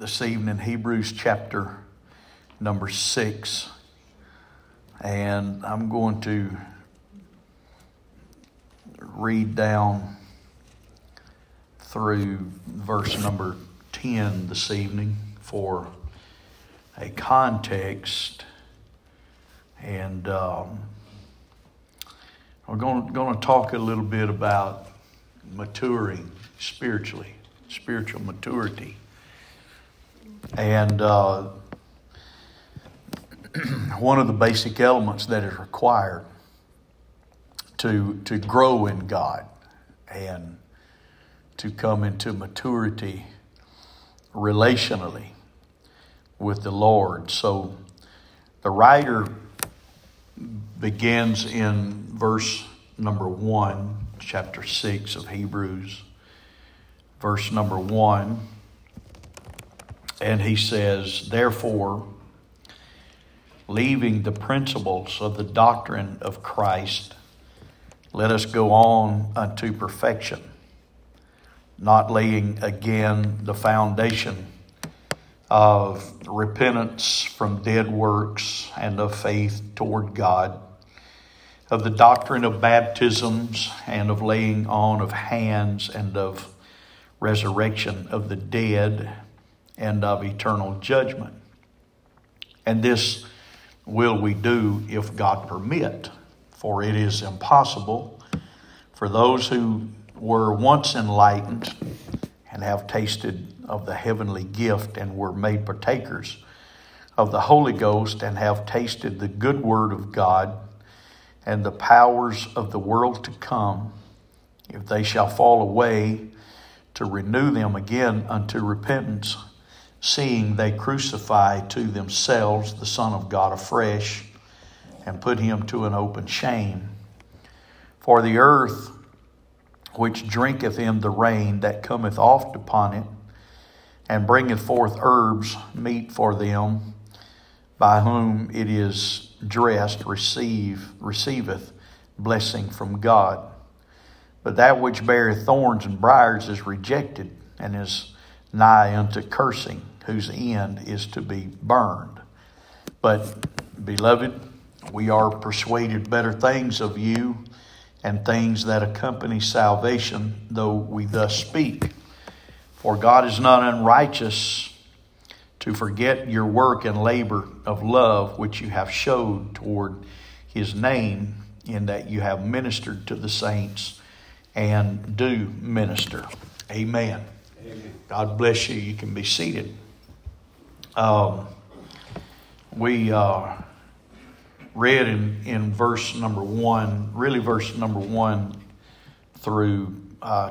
this evening, Hebrews chapter number 6. And I'm going to read down through verse number 10 this evening for a context. And we're going to talk a little bit about maturing spiritually, spiritual maturity. And one of the basic elements that is required to grow in God and to come into maturity relationally with the Lord. So the writer begins in verse number 1, chapter 6 of Hebrews, verse number 1. And he says, "Therefore, leaving the principles of the doctrine of Christ, let us go on unto perfection, not laying again the foundation of repentance from dead works and of faith toward God, of the doctrine of baptisms and of laying on of hands and of resurrection of the dead, and of eternal judgment. And this will we do if God permit, for it is impossible for those who were once enlightened and have tasted of the heavenly gift and were made partakers of the Holy Ghost and have tasted the good word of God and the powers of the world to come, if they shall fall away, to renew them again unto repentance, seeing they crucify to themselves the Son of God afresh, and put him to an open shame. For the earth, which drinketh in the rain that cometh oft upon it, and bringeth forth herbs meet for them, by whom it is dressed, receiveth blessing from God. But that which beareth thorns and briars is rejected, and is nigh unto cursing, whose end is to be burned. But, beloved, we are persuaded better things of you, and things that accompany salvation, though we thus speak. For God is not unrighteous to forget your work and labor of love, which you have showed toward his name, in that you have ministered to the saints, and do minister." Amen. God bless you. You can be seated. We read in verse number 1, really verse number 1 through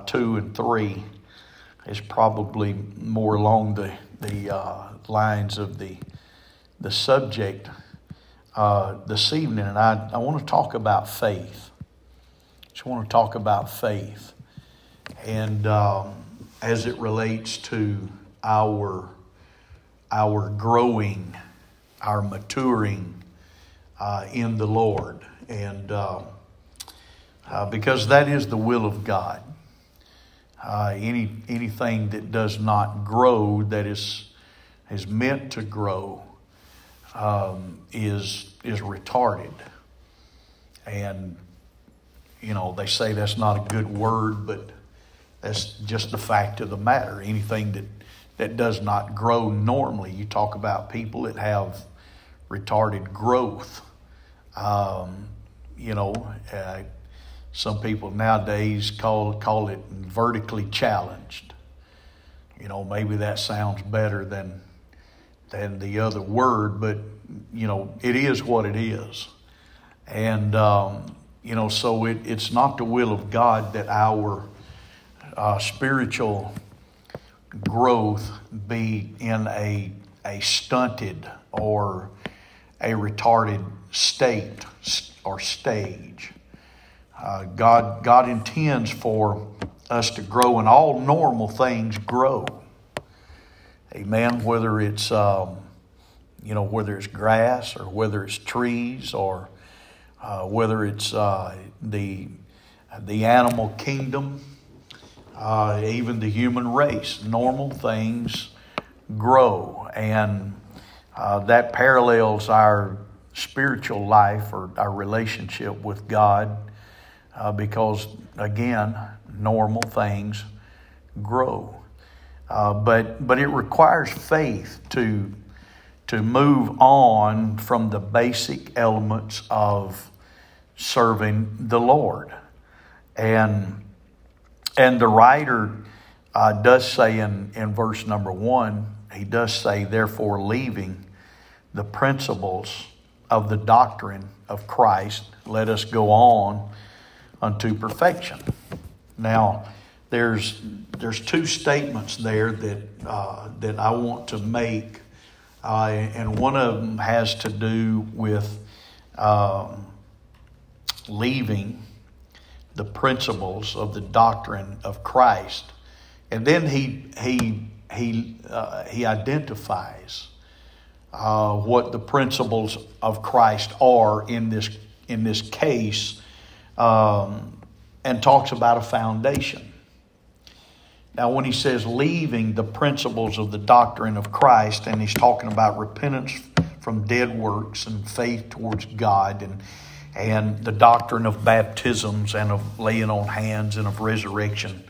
2 and 3 is probably more along the lines of the subject this evening. And I want to talk about faith. Just want to talk about faith. And as it relates to our growing, our maturing in the Lord. And because that is the will of God. Anything that does not grow, that is meant to grow, is retarded. And, you know, they say that's not a good word, but that's just the fact of the matter. Anything that does not grow normally, you talk about people that have retarded growth. Some people nowadays call it vertically challenged. You know, maybe that sounds better than the other word, but, you know, it is what it is. And, so it's not the will of God that our spiritual growth be in a stunted or a retarded state or stage. God intends for us to grow, and all normal things grow. Amen. Whether it's whether it's grass or whether it's trees or whether it's the animal kingdom. Even the human race, normal things grow. And that parallels our spiritual life or our relationship with God because, again, normal things grow. But it requires faith to move on from the basic elements of serving the Lord. And the writer does say in verse number 1, he does say, therefore leaving the principles of the doctrine of Christ, let us go on unto perfection. Now, there's two statements there that I want to make, and one of them has to do with leaving the principles of the doctrine of Christ, and then he identifies what the principles of Christ are in this case, and talks about a foundation. Now, when he says leaving the principles of the doctrine of Christ, and he's talking about repentance from dead works and faith towards God, and the doctrine of baptisms and of laying on hands and of resurrection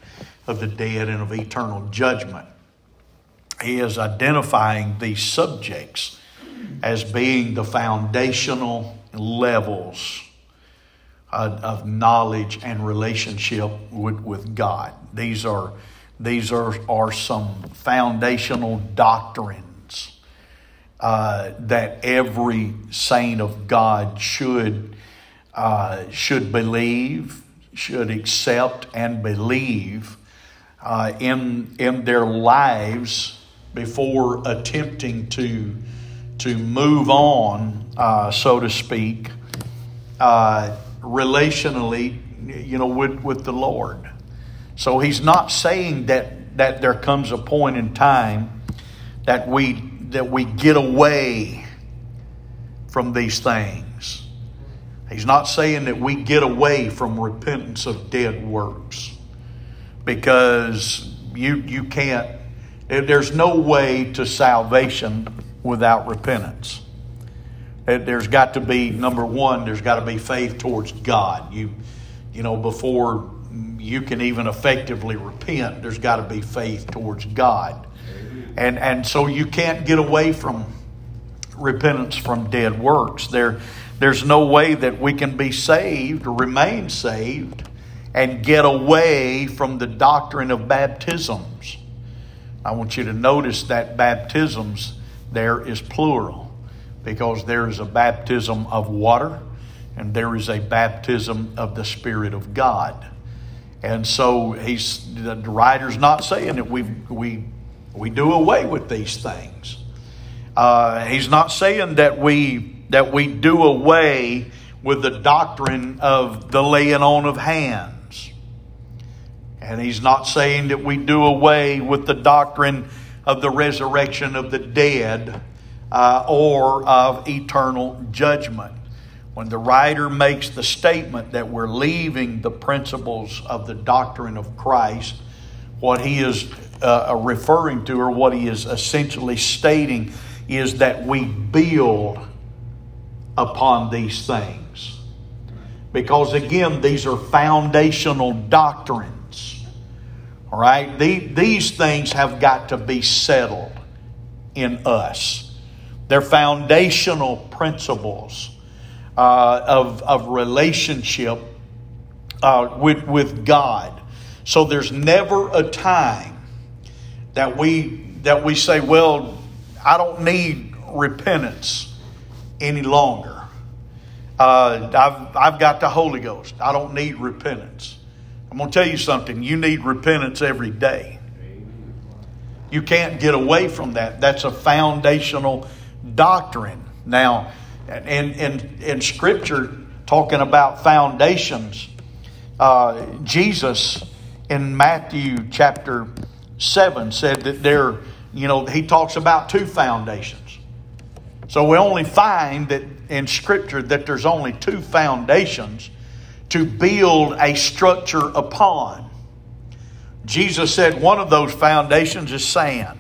of the dead and of eternal judgment, he is identifying these subjects as being the foundational levels of knowledge and relationship with God. These are some foundational doctrines that every saint of God should believe, should accept, and believe in their lives before attempting to move on, so to speak, relationally, with the Lord. So he's not saying that there comes a point in time that we get away from these things. He's not saying that we get away from repentance of dead works, because you can't. There's no way to salvation without repentance. There's got to be, number one, there's got to be faith towards God. You before you can even effectively repent, there's got to be faith towards God. And so you can't get away from repentance from dead works. There's no way that we can be saved or remain saved and get away from the doctrine of baptisms. I want you to notice that baptisms there is plural, because there is a baptism of water and there is a baptism of the Spirit of God. And so the writer's not saying that we do away with these things. He's not saying that we do away with the doctrine of the laying on of hands. And he's not saying that we do away with the doctrine of the resurrection of the dead or of eternal judgment. When the writer makes the statement that we're leaving the principles of the doctrine of Christ, what he is referring to, or what he is essentially stating, is that we build upon these things. Because again, these are foundational doctrines. All right? These things have got to be settled in us. They're foundational principles of relationship with God. So there's never a time that we say, well, I don't need repentance any longer. I've got the Holy Ghost. I don't need repentance. I'm going to tell you something. You need repentance every day. You can't get away from that. That's a foundational doctrine. Now, in Scripture, talking about foundations, Jesus in Matthew chapter 7 said that he talks about two foundations. So we only find that in Scripture that there's only two foundations to build a structure upon. Jesus said one of those foundations is sand.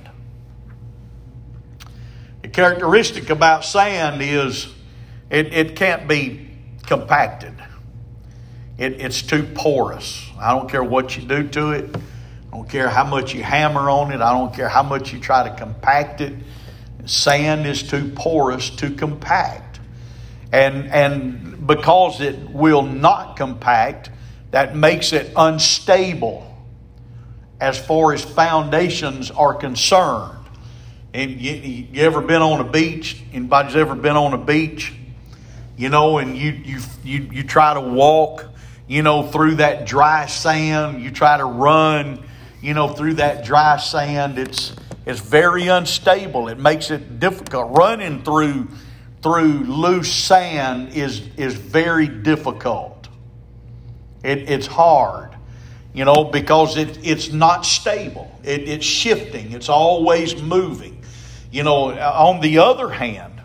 characteristic about sand is it can't be compacted. It's too porous. I don't care what you do to it. I don't care how much you hammer on it. I don't care how much you try to compact it. Sand is too porous to compact. And because it will not compact, that makes it unstable as far as foundations are concerned. And you ever been on a beach? Anybody's ever been on a beach? You know, and you try to walk, you know, through that dry sand. You try to run, you know, through that dry sand. It's very unstable. It makes it difficult. Running through loose sand is very difficult. It's hard, you know, because it's not stable. It's shifting. It's always moving. You know, on the other hand,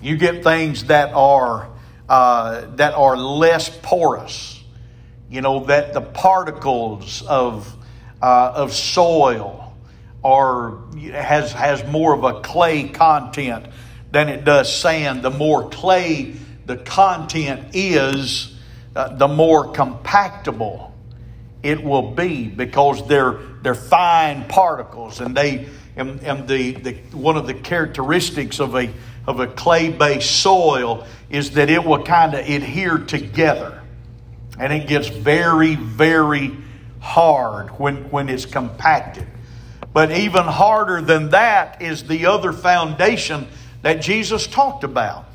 you get things that are less porous. You know, that the particles of soil has more of a clay content than it does sand. The more clay the content is, the more compactable it will be, because they're fine particles, and the one of the characteristics of a clay-based soil is that it will kind of adhere together. And it gets very, very hard when it's compacted. But even harder than that is the other foundation that Jesus talked about.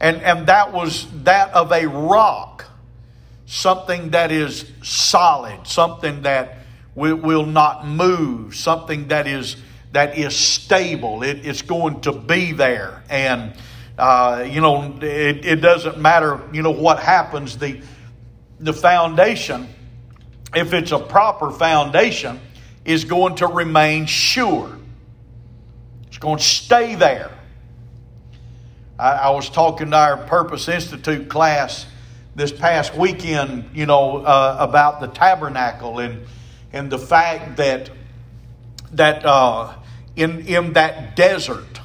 And that was that of a rock. Something that is solid. Something that will not move. Something that is stable. It's going to be there. And, you know, it doesn't matter, you know, what happens. The foundation, if it's a proper foundation, is going to remain sure. It's going to stay there. I was talking to our Purpose Institute class this past weekend, you know, about the tabernacle and the fact that in that desert,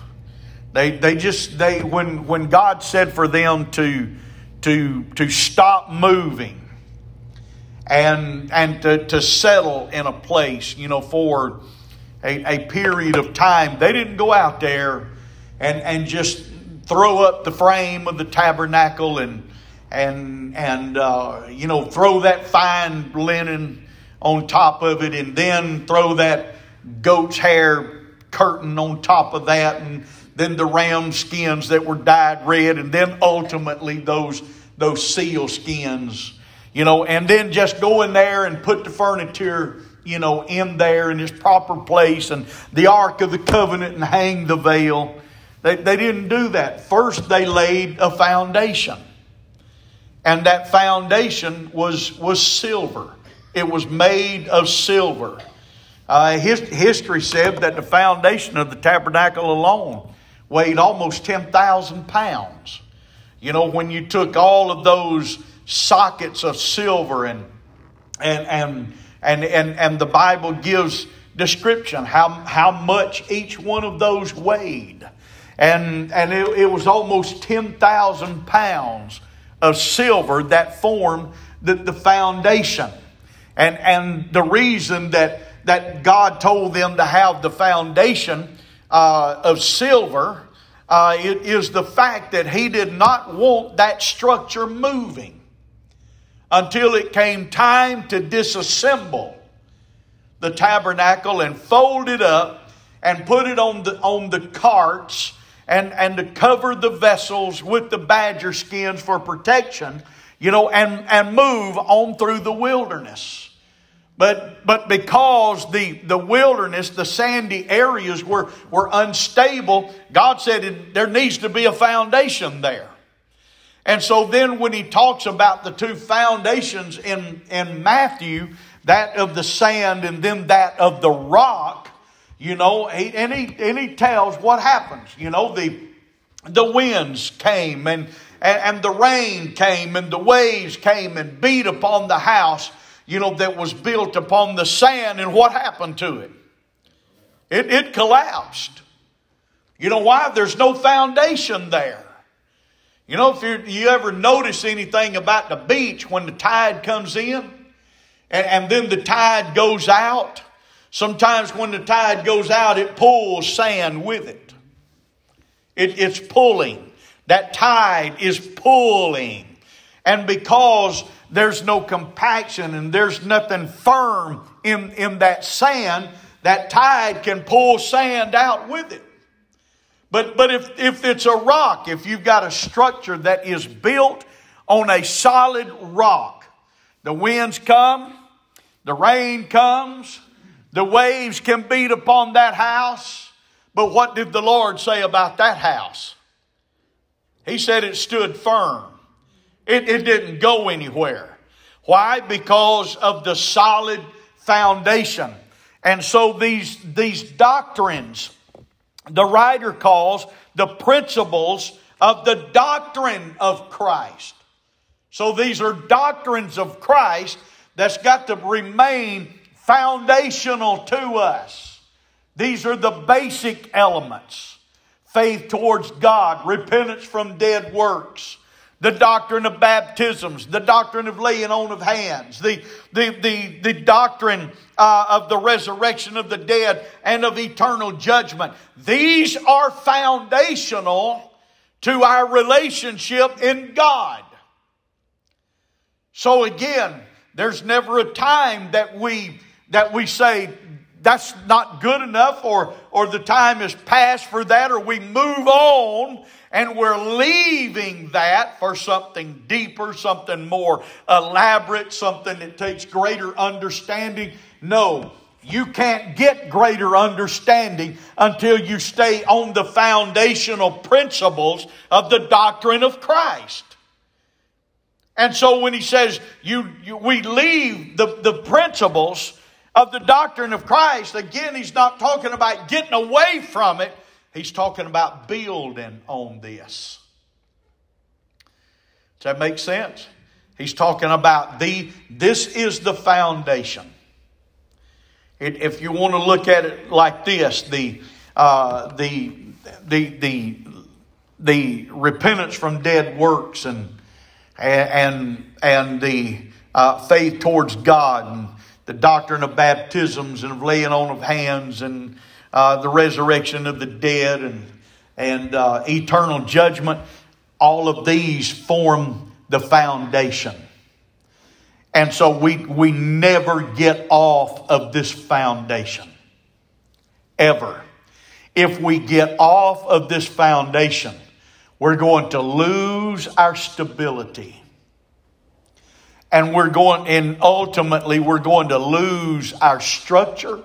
when God said for them to stop moving and to settle in a place, you know, for a period of time, they didn't go out there and just throw up the frame of the tabernacle and you know, throw that fine linen on top of it, and then throw that goat's hair curtain on top of that, and then the ram skins that were dyed red, and then ultimately those seal skins, you know, and then just go in there and put the furniture, you know, in there in its proper place, and the Ark of the Covenant, and hang the veil. They didn't do that. First they laid a foundation, and that foundation was silver. It was made of silver. History said that the foundation of the tabernacle alone weighed almost 10,000 pounds. You know, when you took all of those sockets of silver and the Bible gives description how much each one of those weighed, and it was almost 10,000 pounds of silver that formed the foundation, and the reason that God told them to have the foundation of silver is the fact that He did not want that structure moving until it came time to disassemble the tabernacle and fold it up and put it on the carts and to cover the vessels with the badger skins for protection, you know, and move on through the wilderness. But because the wilderness, the sandy areas were unstable, God said there needs to be a foundation there. And so then when He talks about the two foundations in Matthew, that of the sand and then that of the rock, you know, he tells what happens. You know, the winds came and the rain came and the waves came and beat upon the house, you know, that was built upon the sand, and what happened to it? It collapsed. You know why? There's no foundation there. You know, if you ever notice anything about the beach when the tide comes in and then the tide goes out, sometimes when the tide goes out, it pulls sand with it. It's pulling. That tide is pulling. And because there's no compaction and there's nothing firm in that sand, that tide can pull sand out with it. But if it's a rock, if you've got a structure that is built on a solid rock, the winds come, the rain comes, the waves can beat upon that house. But what did the Lord say about that house? He said it stood firm. It didn't go anywhere. Why? Because of the solid foundation. And so these doctrines, the writer calls the principles of the doctrine of Christ. So these are doctrines of Christ that's got to remain foundational to us. These are the basic elements. Faith towards God, repentance from dead works, the doctrine of baptisms, the doctrine of laying on of hands, the doctrine of the resurrection of the dead and of eternal judgment. These are foundational to our relationship in God. So again, there's never a time that we say that's not good enough or the time is past for that, or we move on and we're leaving that for something deeper, something more elaborate, something that takes greater understanding. No, you can't get greater understanding until you stay on the foundational principles of the doctrine of Christ. And so when he says we leave the principles of the doctrine of Christ, again, he's not talking about getting away from it. He's talking about building on this. Does that make sense? He's talking about this is the foundation. If you want to look at it like this, the repentance from dead works and the faith towards God and the doctrine of baptisms and of laying on of hands and the resurrection of the dead and eternal judgment. All of these form the foundation. And so we never get off of this foundation. Ever. If we get off of this foundation, we're going to lose our stability. And ultimately we're going to lose our structure,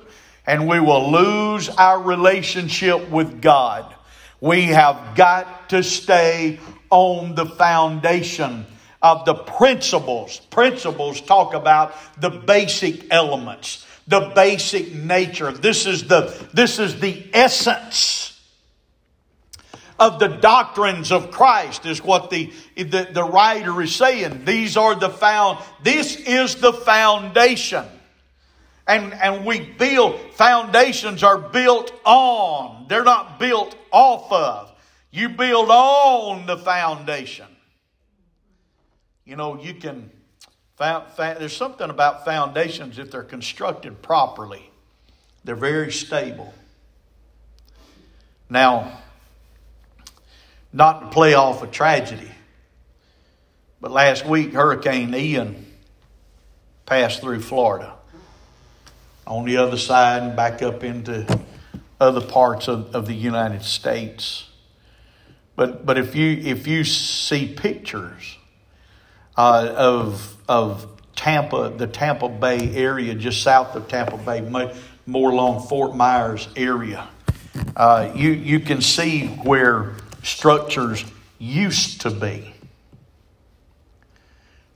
and we will lose our relationship with God. We have got to stay on the foundation of the principles. Principles talk about the basic elements, the basic nature. This is the essence of the doctrines of Christ, is what the writer is saying. This is the foundation. And we build, foundations are built on. They're not built off of. You build on the foundation. You know, there's something about foundations, if they're constructed properly, they're very stable. Now, not to play off a tragedy, but last week Hurricane Ian passed through Florida, on the other side and back up into other parts of the United States. But if you see pictures of Tampa, the Tampa Bay area, just south of Tampa Bay, more along Fort Myers area, you can see where structures used to be.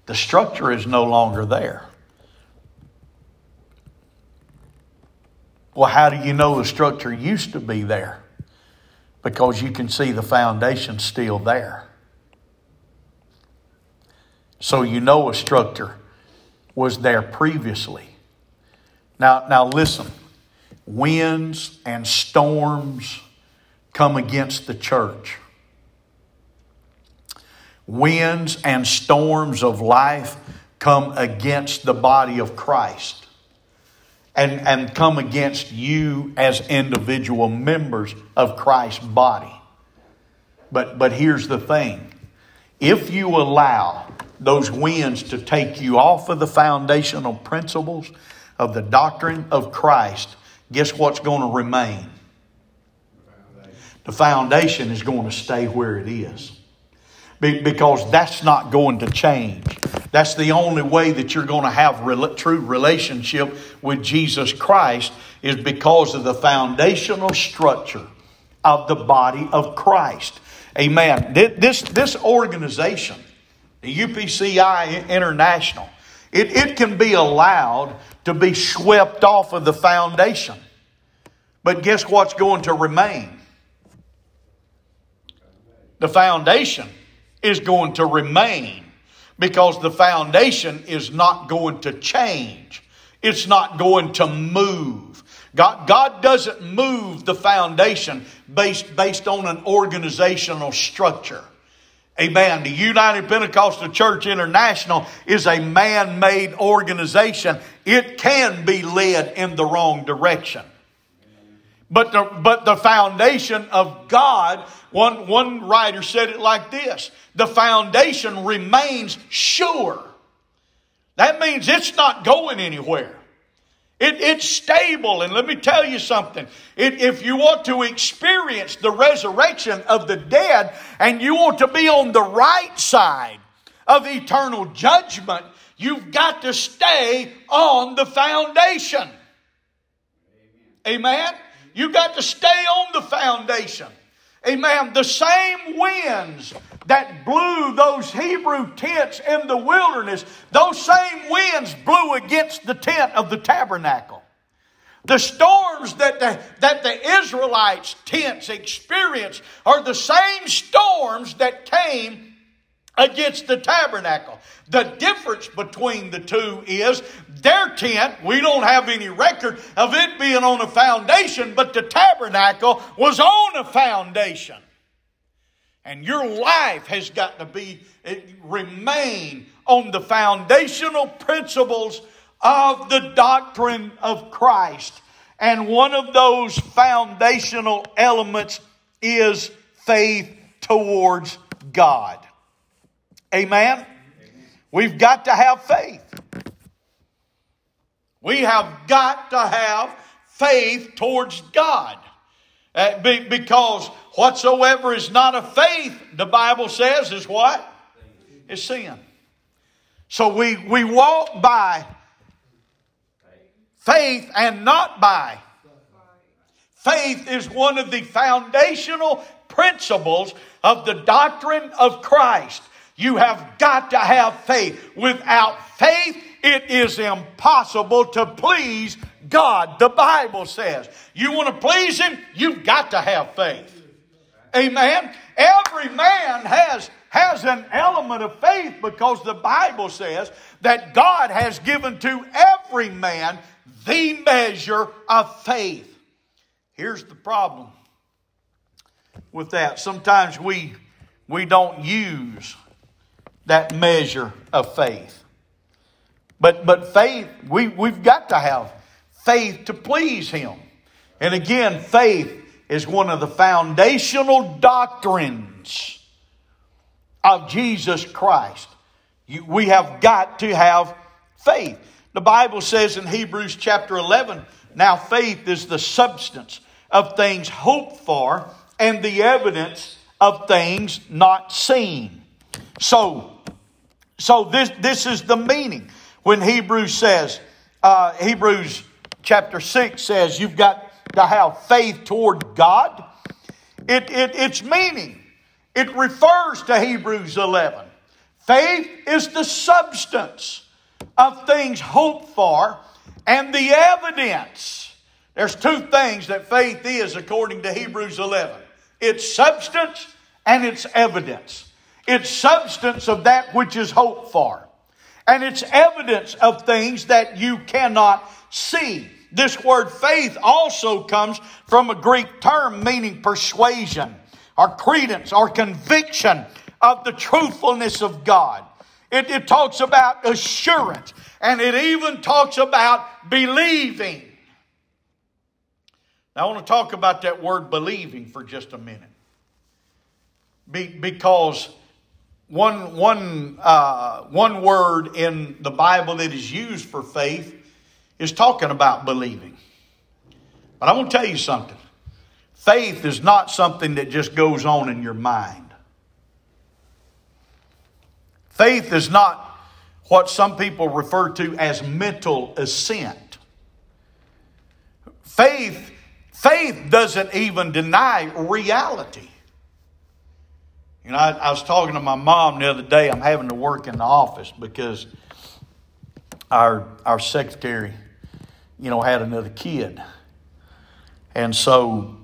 The structure is no longer there. Well, how do you know the structure used to be there? Because you can see the foundation still there. So you know a structure was there previously. Now listen, winds and storms, come against the church. Winds and storms of life come against the body of Christ and come against you as individual members of Christ's body. But here's the thing. If you allow those winds to take you off of the foundational principles of the doctrine of Christ, guess what's going to remain? The foundation is going to stay where it is. Because that's not going to change. That's the only way that you're going to have true relationship with Jesus Christ is because of the foundational structure of the body of Christ. Amen. This organization, the UPCI International, it can be allowed to be swept off of the foundation. But guess what's going to remain? The foundation is going to remain because the foundation is not going to change. It's not going to move. God doesn't move the foundation based on an organizational structure. Amen. The United Pentecostal Church International is a man-made organization. It can be led in the wrong direction. But the foundation of God, one writer said it like this, the foundation remains sure. That means it's not going anywhere. It's stable. And let me tell you something. If you want to experience the resurrection of the dead and you want to be on the right side of eternal judgment, you've got to stay on the foundation. Amen? You got to stay on the foundation. Amen. The same winds that blew those Hebrew tents in the wilderness, those same winds blew against the tent of the tabernacle. The storms that the Israelites' tents experienced are the same storms that came against the tabernacle. The difference between the two is their tent, we don't have any record of it being on a foundation, but the tabernacle was on a foundation. And your life has got to remain on the foundational principles of the doctrine of Christ. And one of those foundational elements is faith towards God. Amen? We've got to have faith. We have got to have faith towards God. Because whatsoever is not of faith, the Bible says, is what? Is sin. So we walk by faith and not by. Faith is one of the foundational principles of the doctrine of Christ. You have got to have faith. Without faith, it is impossible to please God. The Bible says, you want to please Him, you've got to have faith. Amen. Every man has an element of faith because the Bible says that God has given to every man the measure of faith. Here's the problem with that. Sometimes we don't use that measure of faith. But faith, we've got to have faith to please Him. And again, faith is one of the foundational doctrines of Jesus Christ. We have got to have faith. The Bible says in Hebrews chapter 11, now faith is the substance of things hoped for and the evidence of things not seen. So this is the meaning. When Hebrews says, Hebrews chapter 6 says you've got to have faith toward God, its meaning, it refers to Hebrews 11. Faith is the substance of things hoped for and the evidence. There's two things that faith is according to Hebrews 11. It's substance and it's evidence. It's substance of that which is hoped for. And it's evidence of things that you cannot see. This word faith also comes from a Greek term meaning persuasion, or credence, or conviction of the truthfulness of God. It talks about assurance, and it even talks about believing. Now, I want to talk about that word believing for just a minute. Because one word in the Bible that is used for faith is talking about believing. But I want to tell you something. Faith is not something that just goes on in your mind. Faith is not what some people refer to as mental assent. Faith doesn't even deny reality. You know, I was talking to my mom the other day. I'm having to work in the office because our secretary, you know, had another kid. And so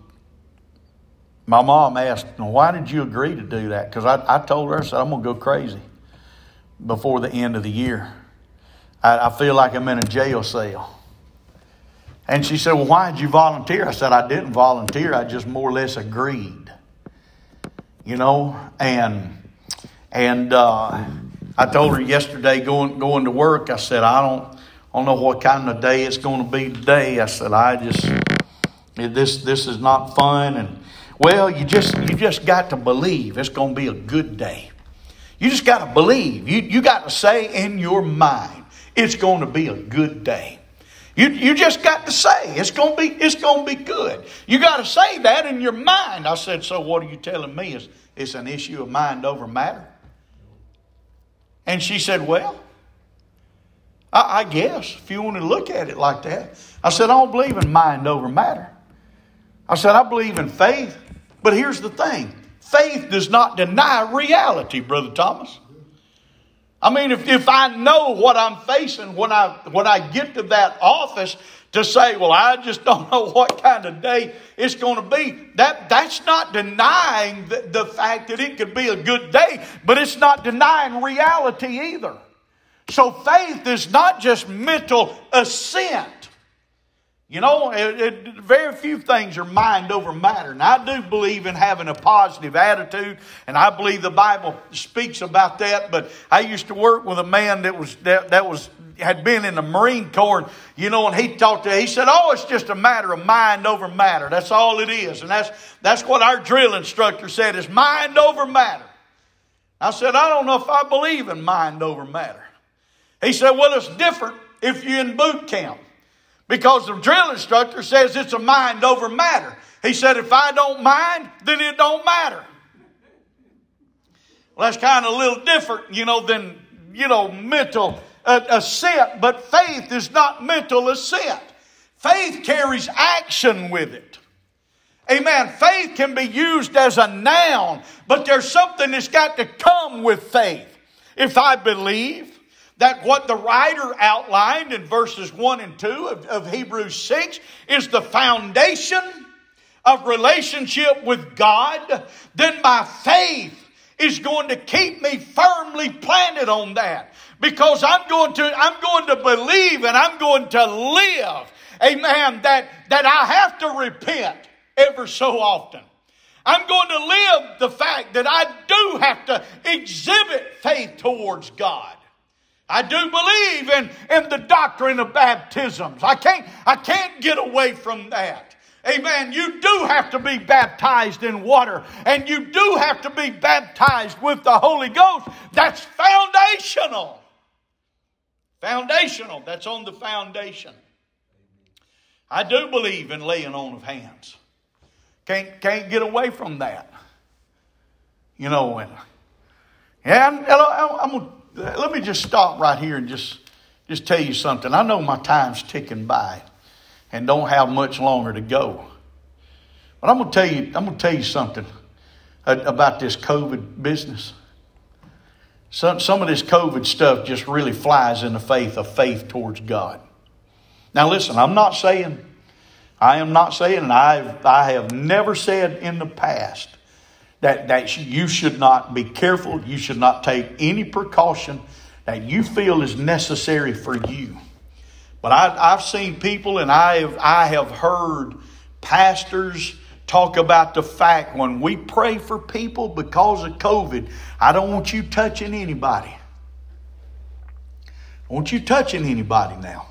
my mom asked, why did you agree to do that? Because I told her, I said, I'm going to go crazy before the end of the year. I feel like I'm in a jail cell. And she said, well, why did you volunteer? I said, I didn't volunteer. I just more or less agreed. You know, and I told her yesterday going to work, I said, I don't know what kind of day it's going to be today. I said, this is not fun. And well, you just got to believe it's going to be a good day. You just got to believe. You got to say in your mind, it's going to be a good day. You just got to say it's going to be good. You got to say that in your mind. I said, so what are you telling me? It's an issue of mind over matter. And she said, well, I guess if you want to look at it like that. I said, I don't believe in mind over matter. I said, I believe in faith. But here's the thing. Faith does not deny reality, Brother Thomas. I mean, if I know what I'm facing when I get to that office to say, well, I just don't know what kind of day it's going to be. That's not denying the fact that it could be a good day, but it's not denying reality either. So faith is not just mental assent. You know, very few things are mind over matter. And I do believe in having a positive attitude. And I believe the Bible speaks about that. But I used to work with a man that had been in the Marine Corps. And, you know, and he said, oh, it's just a matter of mind over matter. That's all it is. And that's what our drill instructor said, is mind over matter. I said, I don't know if I believe in mind over matter. He said, well, it's different if you're in boot camp. Because the drill instructor says it's a mind over matter. He said, if I don't mind, then it don't matter. Well, that's kind of a little different, you know, than, you know, mental assent. But faith is not mental assent. Faith carries action with it. Amen. Faith can be used as a noun, but there's something that's got to come with faith. If I believe that what the writer outlined in verses 1 and 2 of Hebrews 6 is the foundation of relationship with God, then my faith is going to keep me firmly planted on that. Because I'm going to believe and I'm going to live, amen, that I have to repent ever so often. I'm going to live the fact that I do have to exhibit faith towards God. I do believe in the doctrine of baptisms. I can't get away from that. Amen. You do have to be baptized in water. And you do have to be baptized with the Holy Ghost. That's foundational. Foundational. That's on the foundation. I do believe in laying on of hands. Can't get away from that. You know, I'm going to... Let me just stop right here and just tell you something. I know my time's ticking by and don't have much longer to go. But I'm gonna tell you something about this COVID business. Some of this COVID stuff just really flies in the face of faith towards God. Now listen, I am not saying, and I have never said in the past that you should not be careful. You should not take any precaution that you feel is necessary for you. But I've seen people, and I have heard pastors talk about the fact when we pray for people because of COVID, I don't want you touching anybody. I want you touching anybody now.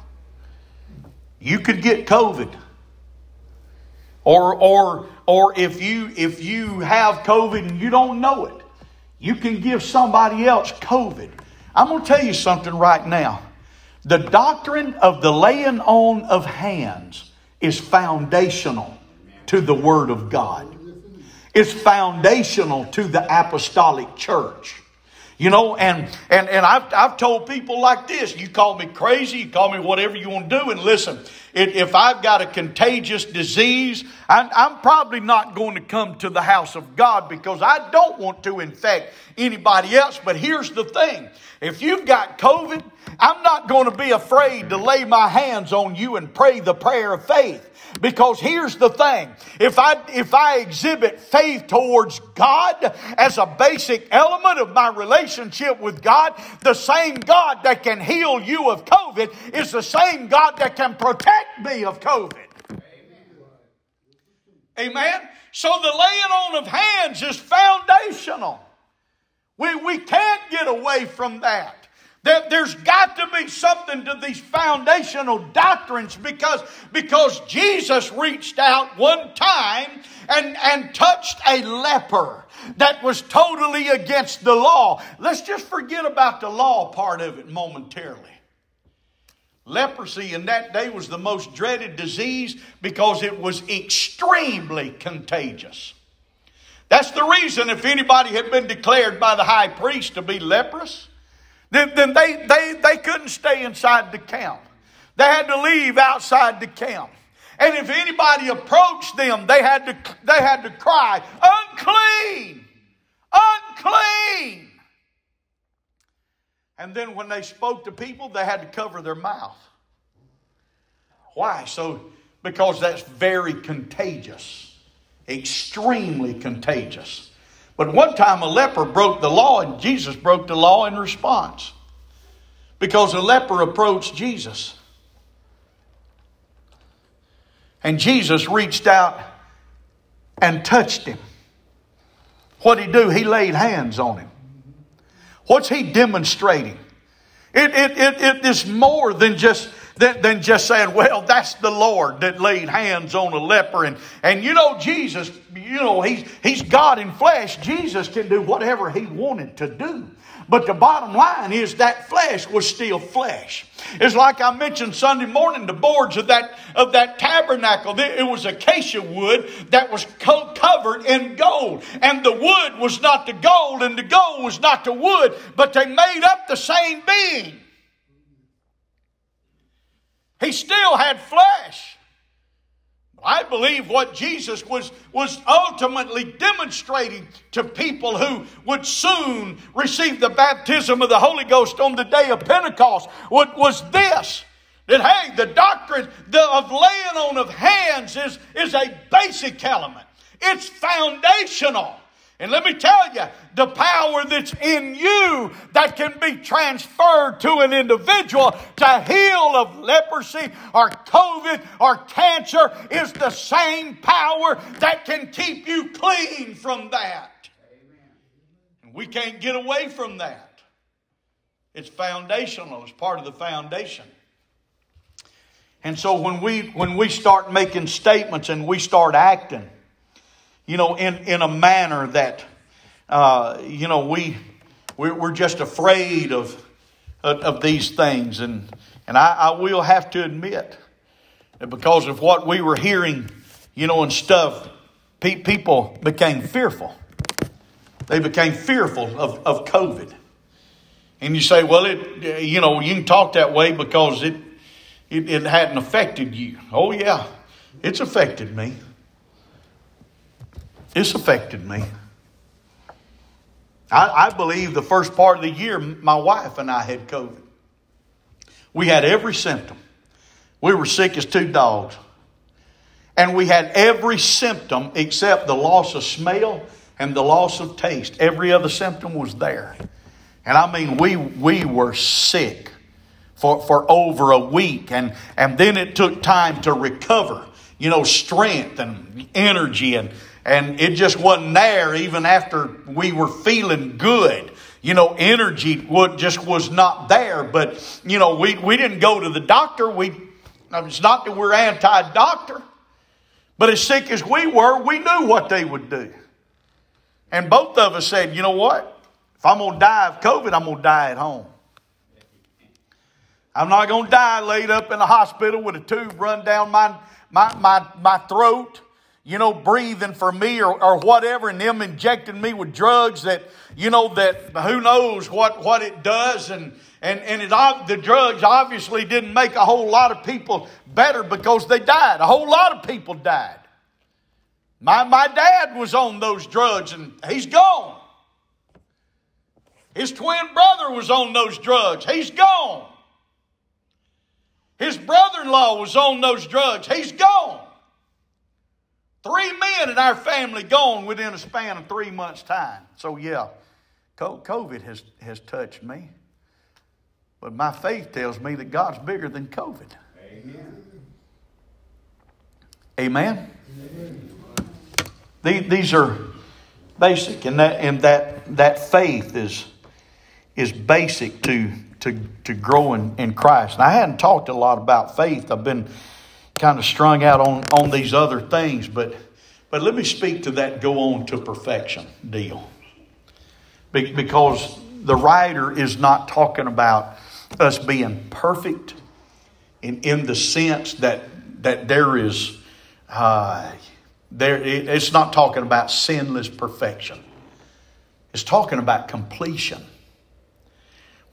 You could get COVID. Or if you have COVID and you don't know it, you can give somebody else COVID. I'm going to tell you something right now. The doctrine of the laying on of hands is foundational to the Word of God. It's foundational to the apostolic church. You know, and I've told people like this, you call me crazy, you call me whatever you want to do, and listen, if I've got a contagious disease, I'm probably not going to come to the house of God because I don't want to infect anybody else. But here's the thing, if you've got COVID, I'm not going to be afraid to lay my hands on you and pray the prayer of faith. Because here's the thing, if I exhibit faith towards God as a basic element of my relationship with God, the same God that can heal you of COVID is the same God that can protect me of COVID. Amen? So the laying on of hands is foundational. We can't get away from that. There's got to be something to these foundational doctrines because Jesus reached out one time and touched a leper that was totally against the law. Let's just forget about the law part of it momentarily. Leprosy in that day was the most dreaded disease because it was extremely contagious. That's the reason if anybody had been declared by the high priest to be leprous, then they couldn't stay inside the camp. They had to leave outside the camp. And if anybody approached them, they had to cry, unclean, unclean. And then when they spoke to people, they had to cover their mouth. Why? Because that's very contagious, extremely contagious. But one time a leper broke the law, and Jesus broke the law in response. Because a leper approached Jesus. And Jesus reached out and touched him. What did he do? He laid hands on him. What's he demonstrating? It is more than just saying, well, that's the Lord that laid hands on a leper. And you know, Jesus, you know, he's God in flesh. Jesus can do whatever he wanted to do. But the bottom line is that flesh was still flesh. It's like I mentioned Sunday morning, the boards of that tabernacle, it was acacia wood that was covered in gold. And the wood was not the gold, and the gold was not the wood, but they made up the same being. He still had flesh. I believe what Jesus was ultimately demonstrating to people who would soon receive the baptism of the Holy Ghost on the day of Pentecost was this. That, hey, the doctrine of laying on of hands is a basic element. It's foundational. And let me tell you, the power that's in you that can be transferred to an individual to heal of leprosy or COVID or cancer is the same power that can keep you clean from that. And we can't get away from that. It's foundational. It's part of the foundation. And so when we start making statements and we start acting, you know, in a manner that, you know, we're just afraid of these things. And I will have to admit that because of what we were hearing, you know, and stuff, people became fearful. They became fearful of COVID. And you say, well, it, you know, you can talk that way because it hadn't affected you. Oh, yeah, it's affected me. It's affected me. I believe the first part of the year, my wife and I had COVID. We had every symptom. We were sick as two dogs. And we had every symptom except the loss of smell and the loss of taste. Every other symptom was there. And I mean, we were sick for over a week. And then it took time to recover, you know, strength and energy. And it just wasn't there even after we were feeling good. You know, energy just was not there. But, you know, we didn't go to the doctor. It's not that we're anti-doctor. But as sick as we were, we knew what they would do. And both of us said, you know what? If I'm going to die of COVID, I'm going to die at home. I'm not going to die laid up in the hospital with a tube run down my throat, you know, breathing for me or whatever, and them injecting me with drugs that, you know, that who knows what it does. And the drugs obviously didn't make a whole lot of people better because they died. A whole lot of people died. My dad was on those drugs and he's gone. His twin brother was on those drugs. He's gone. His brother-in-law was on those drugs. He's gone. 3 men in our family gone within a span of 3 months' time. So yeah, COVID has touched me. But my faith tells me that God's bigger than COVID. Amen. Amen. Amen. These are basic, and that faith is basic to growing in Christ. And I hadn't talked a lot about faith. I've been kind of strung out on these other things, but let me speak to that go on to perfection deal. Because the writer is not talking about us being perfect in the sense that there is... It's not talking about sinless perfection. It's talking about completion.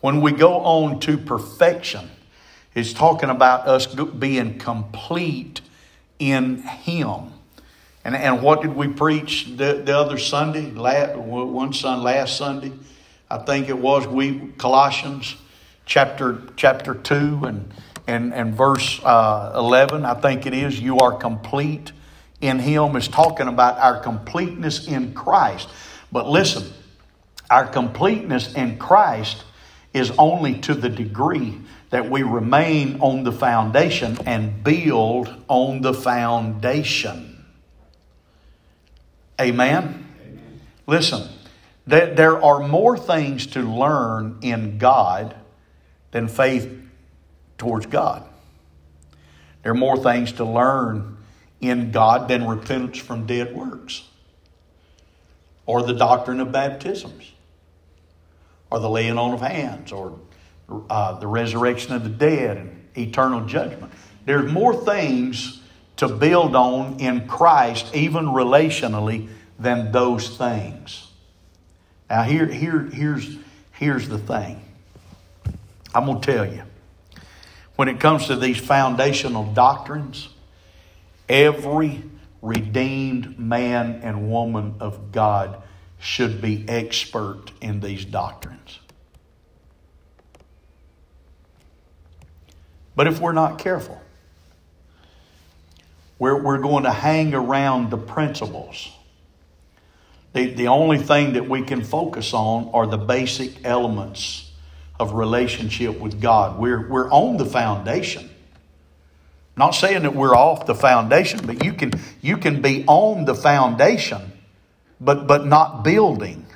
When we go on to perfection, it's talking about us being complete in Him. And what did we preach the other Sunday? Last Sunday, I think it was. Colossians chapter 2 and verse 11. I think it is. You are complete in Him is talking about our completeness in Christ. But listen, our completeness in Christ is only to the degree that we remain on the foundation and build on the foundation. Amen? Amen. Listen, there are more things to learn in God than faith towards God. There are more things to learn in God than repentance from dead works, or the doctrine of baptisms, or the laying on of hands, or the resurrection of the dead and eternal judgment. There's more things to build on in Christ, even relationally, than those things. Now here's the thing. I'm going to tell you, when it comes to these foundational doctrines, every redeemed man and woman of God should be expert in these doctrines. But if we're not careful, we're going to hang around the principles. The only thing that we can focus on are the basic elements of relationship with God. We're on the foundation. Not saying that we're off the foundation, but you can be on the foundation, but not building,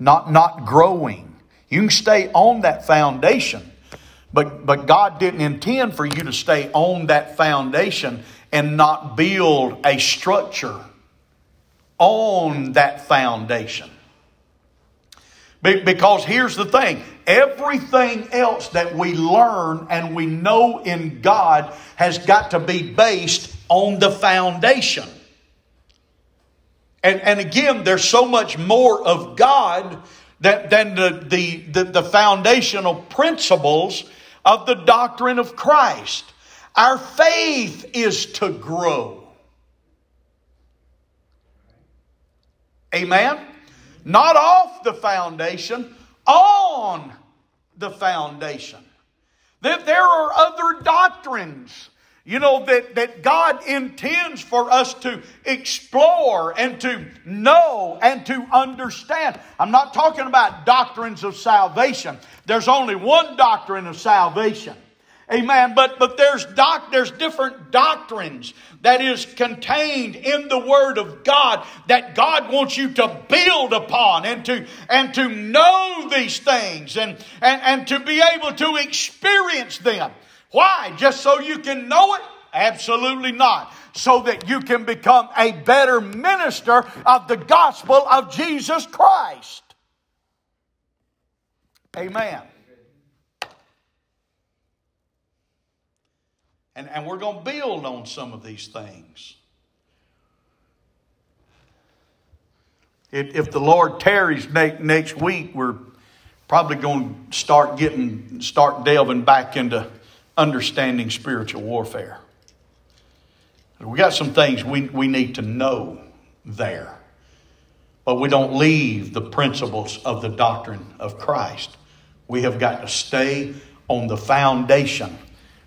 not growing. You can stay on that foundation, but God didn't intend for you to stay on that foundation and not build a structure on that foundation. Because here's the thing. Everything else that we learn and we know in God has got to be based on the foundation. And again, there's so much more of God than the foundational principles of the doctrine of Christ. Our faith is to grow. Amen? Not off the foundation, on the foundation. There are other doctrines You know, that God intends for us to explore and to know and to understand. I'm not talking about doctrines of salvation. There's only one doctrine of salvation. Amen. But there's different doctrines that is contained in the Word of God that God wants you to build upon and to know these things and to be able to experience them. Why? Just so you can know it? Absolutely not. So that you can become a better minister of the gospel of Jesus Christ. Amen. And we're going to build on some of these things. If the Lord tarries next week, we're probably going to start delving back into understanding spiritual warfare. We got some things we need to know there. But we don't leave the principles of the doctrine of Christ. We have got to stay on the foundation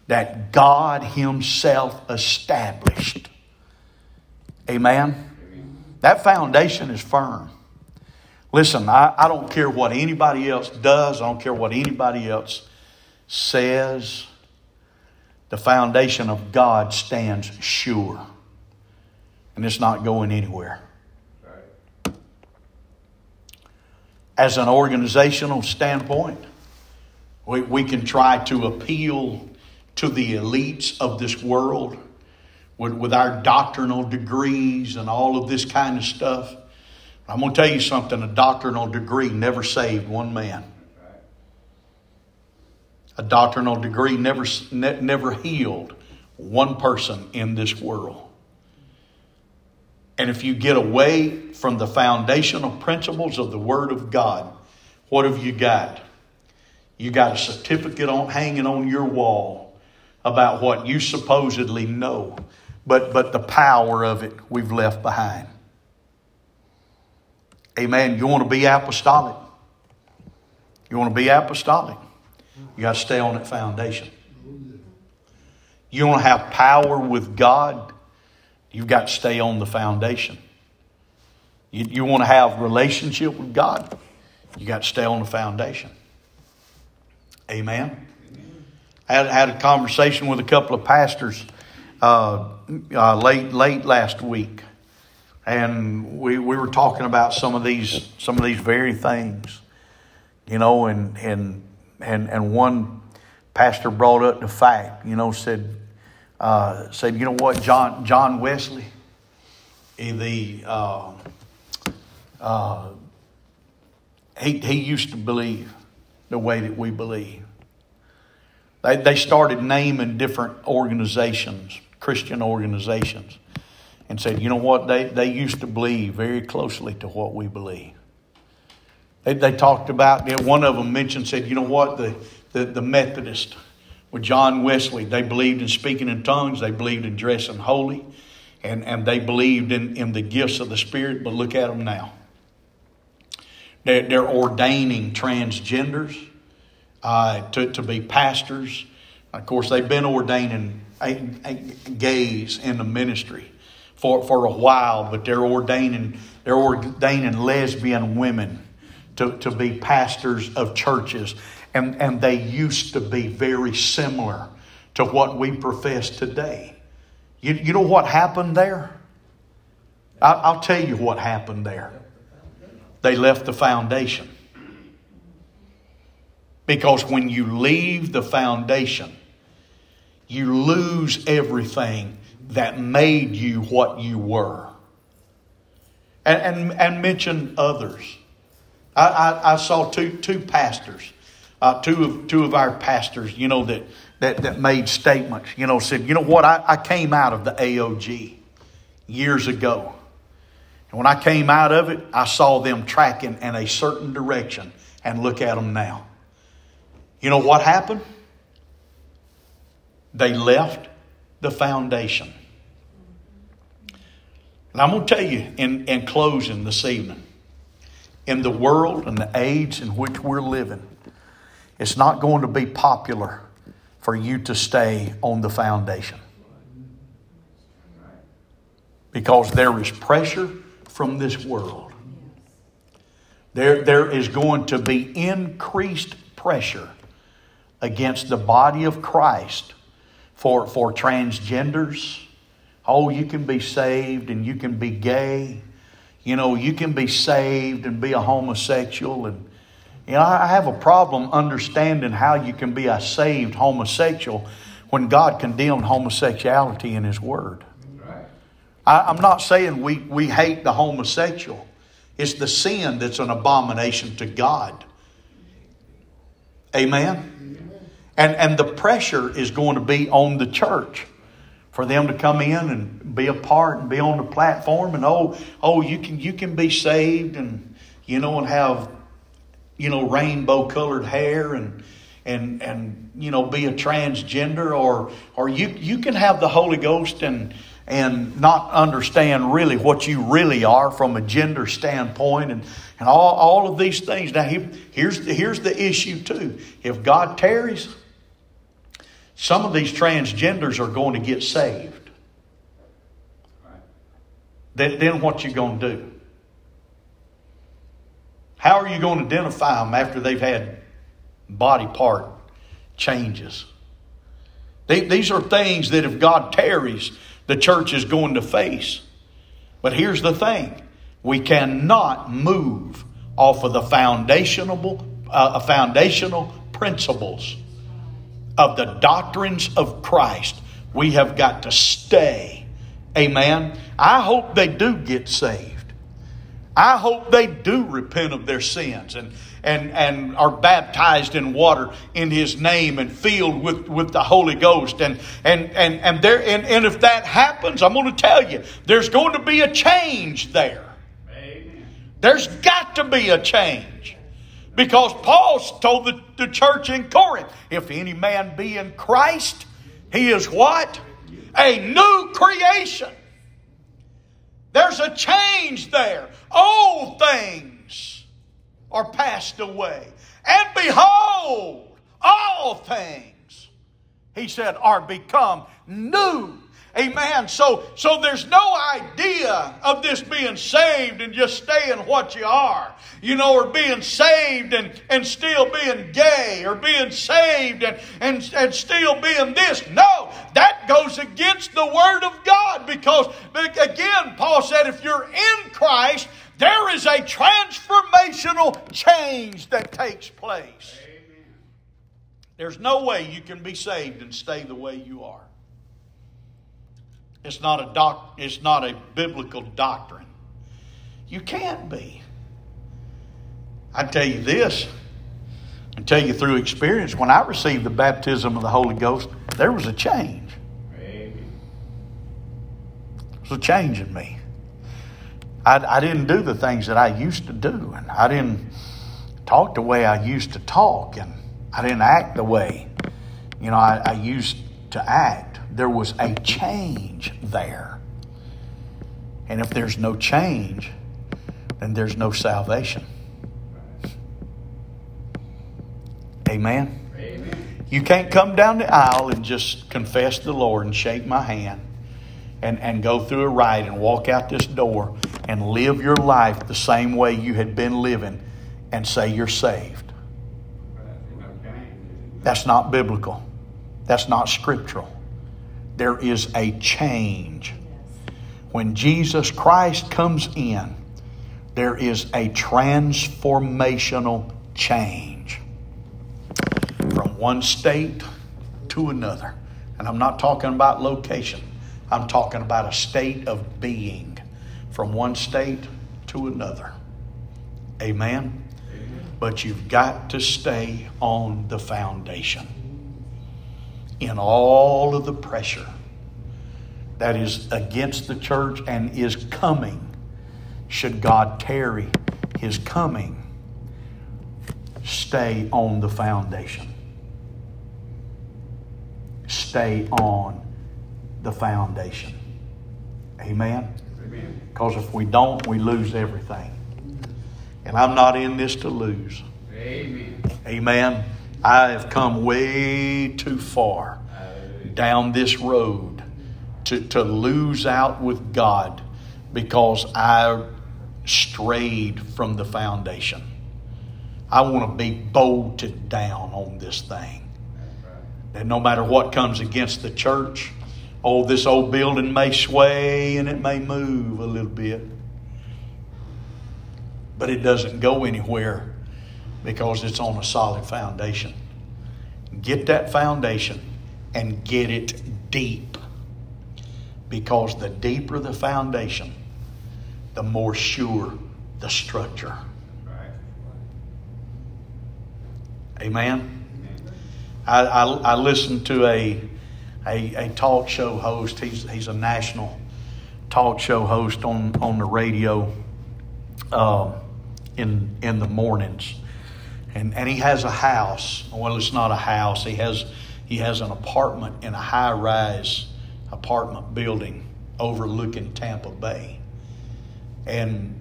that God Himself established. Amen? That foundation is firm. Listen, I don't care what anybody else does. I don't care what anybody else says. The foundation of God stands sure. And it's not going anywhere. Right. As an organizational standpoint, we can try to appeal to the elites of this world with our doctrinal degrees and all of this kind of stuff. I'm going to tell you something. A doctrinal degree never saved one man. A doctrinal degree never healed one person in this world. And if you get away from the foundational principles of the Word of God, what have you got? You got a certificate hanging on your wall about what you supposedly know, but the power of it we've left behind. Amen. You want to be apostolic? You want to be apostolic? You got to stay on that foundation. You want to have power with God? You've got to stay on the foundation. You want to have relationship with God? You got to stay on the foundation. Amen. I had a conversation with a couple of pastors late last week, and we were talking about some of these very things, you know, And one pastor brought up the fact, you know, said, you know what, John Wesley, he used to believe the way that we believe. They started naming different organizations, Christian organizations, and said, you know what, they used to believe very closely to what we believe. They talked about, one of them mentioned, said, you know what, the Methodist with John Wesley, they believed in speaking in tongues, they believed in dressing holy, and they believed in the gifts of the Spirit, but look at them now. They're ordaining transgenders to be pastors. Of course, they've been ordaining gays in the ministry for a while, but they're ordaining lesbian women to be pastors of churches. And they used to be very similar to what we profess today. You know what happened there? I'll tell you what happened there. They left the foundation. Because when you leave the foundation, you lose everything that made you what you were. And mention others. I saw two pastors, two of our pastors, you know, that made statements, you know, said, you know what, I came out of the AOG years ago. And when I came out of it, I saw them tracking in a certain direction. And look at them now. You know what happened? They left the foundation. And I'm going to tell you in closing this evening, in the world and the age in which we're living, it's not going to be popular for you to stay on the foundation. because there is pressure from this world. There is going to be increased pressure against the body of Christ for transgenders. Oh, you can be saved and you can be gay. You know, you can be saved and be a homosexual. And you know, I have a problem understanding how you can be a saved homosexual when God condemned homosexuality in His Word. Right. I'm not saying we hate the homosexual. It's the sin that's an abomination to God. Amen? And the pressure is going to be on the church for them to come in and be a part and be on the platform. And you can be saved and have rainbow colored hair and be a transgender or you can have the Holy Ghost and not understand really what you really are from a gender standpoint and all of these things. Now, here's the issue too. If God tarries, some of these transgenders are going to get saved. Then what you going to do? How are you going to identify them after they've had body part changes? These are things that if God tarries, the church is going to face. But here's the thing. We cannot move off of the foundational principles of the doctrines of Christ. We have got to stay. Amen. I hope they do get saved. I hope they do repent of their sins and are baptized in water in His name and filled with the Holy Ghost. And if that happens, I'm going to tell you, there's going to be a change there. Amen. There's got to be a change. Because Paul told the church in Corinth, if any man be in Christ, he is what? A new creation. There's a change there. Old things are passed away. And behold, all things, he said, are become new. Amen. So there's no idea of this being saved and just staying what you are. Or being saved and still being gay, or being saved and still being this. No, that goes against the Word of God, because again, Paul said, if you're in Christ, there is a transformational change that takes place. Amen. There's no way you can be saved and stay the way you are. It's not a biblical doctrine. You can't be. I tell you this. I tell you through experience. When I received the baptism of the Holy Ghost, there was a change. Amen. There was a change in me. I didn't do the things that I used to do, and I didn't talk the way I used to talk, and I didn't act the way I used to act. There was a change there. And if there's no change, then there's no salvation. Amen? Amen. You can't come down the aisle and just confess the Lord and shake my hand and go through a rite and walk out this door and live your life the same way you had been living and say you're saved. That's not biblical. That's not scriptural. There is a change. When Jesus Christ comes in, there is a transformational change from one state to another. And I'm not talking about location. I'm talking about a state of being from one state to another. Amen? Amen. But you've got to stay on the foundation. In all of the pressure that is against the church and is coming, should God tarry His coming, stay on the foundation. Stay on the foundation. Amen? Amen. Because if we don't, we lose everything. And I'm not in this to lose. Amen. Amen. I have come way too far down this road to lose out with God because I strayed from the foundation. I want to be bolted down on this thing. That no matter what comes against the church, oh, this old building may sway and it may move a little bit. But it doesn't go anywhere because it's on a solid foundation. Get that foundation and get it deep. Because the deeper the foundation, the more sure the structure. Amen? I listened to a talk show host. He's a national talk show host on the radio in the mornings. And he has a house. Well, it's not a house. He has an apartment in a high-rise apartment building overlooking Tampa Bay. And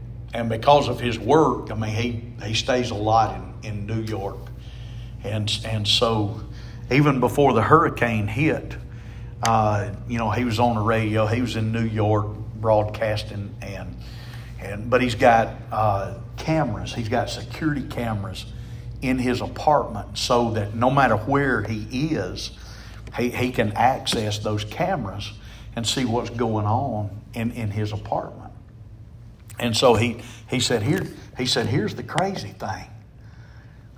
because of his work, I mean, he stays a lot in New York. And so even before the hurricane hit, he was on the radio. He was in New York broadcasting, but he's got cameras. He's got security cameras in his apartment so that no matter where he is, he can access those cameras and see what's going on in his apartment. And so he said, here's the crazy thing.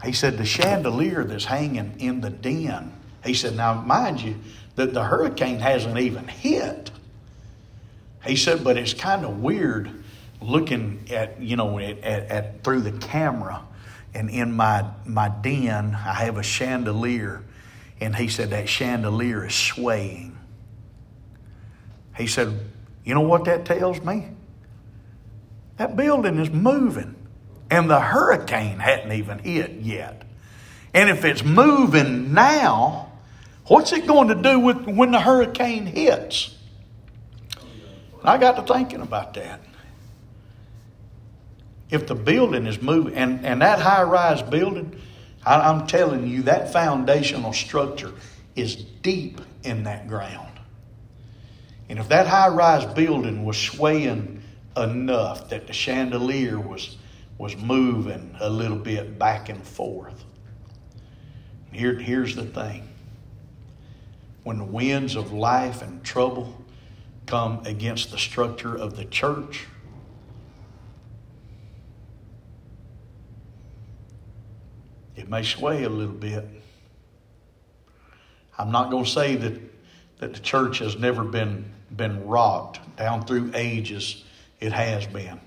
He said, the chandelier that's hanging in the den. He said, now, mind you, that the hurricane hasn't even hit. He said, but it's kind of weird looking at through the camera. And in my den, I have a chandelier. And he said, that chandelier is swaying. He said, you know what that tells me? That building is moving. And the hurricane hadn't even hit yet. And if it's moving now, what's it going to do with when the hurricane hits? I got to thinking about that. If the building is moving, and that high-rise building, I'm telling you, that foundational structure is deep in that ground. And if that high-rise building was swaying enough that the chandelier was moving a little bit back and forth. Here's the thing. When the winds of life and trouble come against the structure of the church, it may sway a little bit. I'm not going to say that the church has never been rocked. Down through ages, it has been.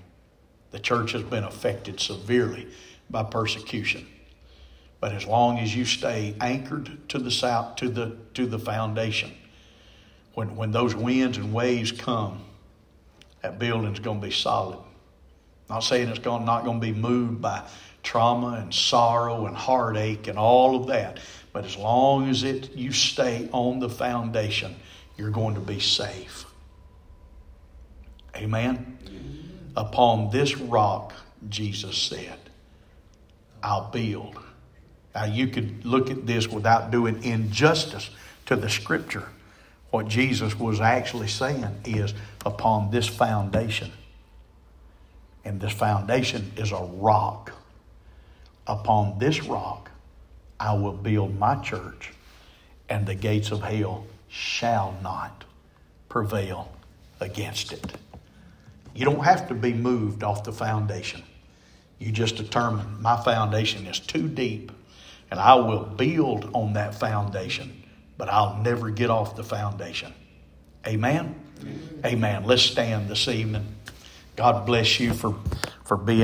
The church has been affected severely by persecution. But as long as you stay anchored to the south, to the foundation, when those winds and waves come, that building's going to be solid. I'm not saying it's not going to be moved by trauma and sorrow and heartache and all of that. But as long as you stay on the foundation, you're going to be safe. Amen? Upon this rock, Jesus said, I'll build. Now, you could look at this without doing injustice to the scripture. What Jesus was actually saying is, upon this foundation, and this foundation is a rock. Upon this rock, I will build my church, and the gates of hell shall not prevail against it. You don't have to be moved off the foundation. You just determine, my foundation is too deep, and I will build on that foundation, but I'll never get off the foundation. Amen? Amen. Let's stand this evening. God bless you for being